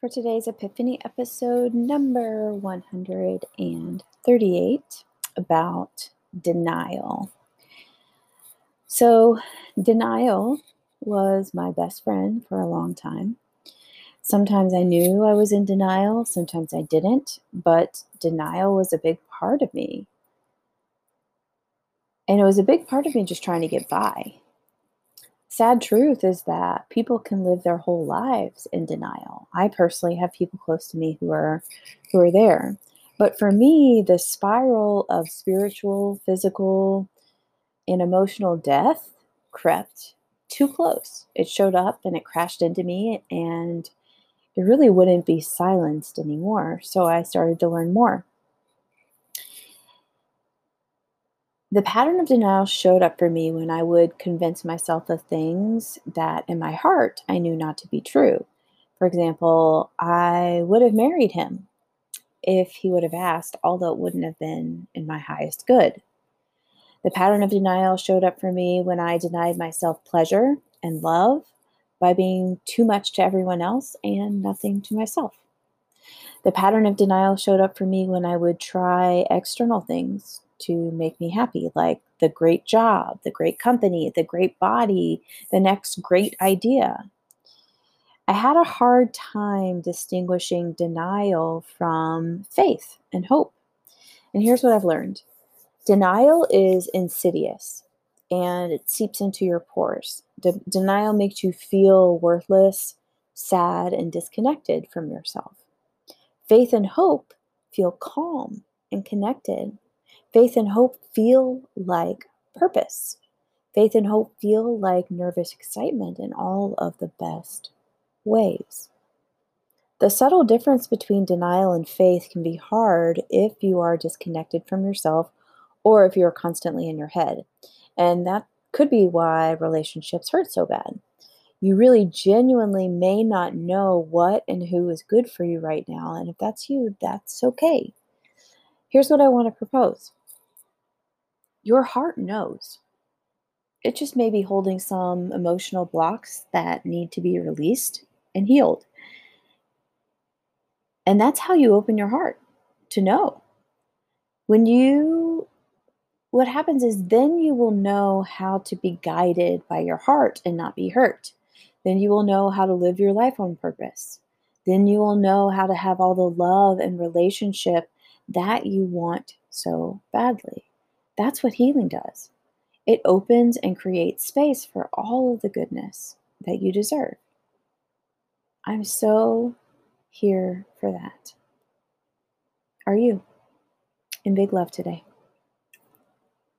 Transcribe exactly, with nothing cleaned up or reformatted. for today's Epiphany episode number one hundred thirty-eight about denial. So denial was my best friend for a long time. Sometimes I knew I was in denial, sometimes I didn't, but denial was a big part of me. And it was a big part of me just trying to get by. Sad truth is that people can live their whole lives in denial. I personally have people close to me who are who are there. But for me, the spiral of spiritual, physical, and emotional death crept too close. It showed up and it crashed into me, and it really wouldn't be silenced anymore. So I started to learn more. The pattern of denial showed up for me when I would convince myself of things that in my heart I knew not to be true. For example, I would have married him if he would have asked, although it wouldn't have been in my highest good. The pattern of denial showed up for me when I denied myself pleasure and love by being too much to everyone else and nothing to myself. The pattern of denial showed up for me when I would try external things to make me happy, like the great job, the great company, the great body, the next great idea. I had a hard time distinguishing denial from faith and hope. And here's what I've learned. Denial is insidious and it seeps into your pores. De- denial makes you feel worthless, sad, and disconnected from yourself. Faith and hope feel calm and connected. Faith and hope feel like purpose. Faith and hope feel like nervous excitement in all of the best ways. The subtle difference between denial and faith can be hard if you are disconnected from yourself or if you're constantly in your head. And that could be why relationships hurt so bad. You really genuinely may not know what and who is good for you right now. And if that's you, that's okay. Here's what I want to propose. Your heart knows. It just may be holding some emotional blocks that need to be released and healed. And that's how you open your heart to know. When you, what happens is then you will know how to be guided by your heart and not be hurt. Then you will know how to live your life on purpose. Then you will know how to have all the love and relationship that you want so badly. That's what healing does. It opens and creates space for all of the goodness that you deserve. I'm so here for that. Are you? And big love today.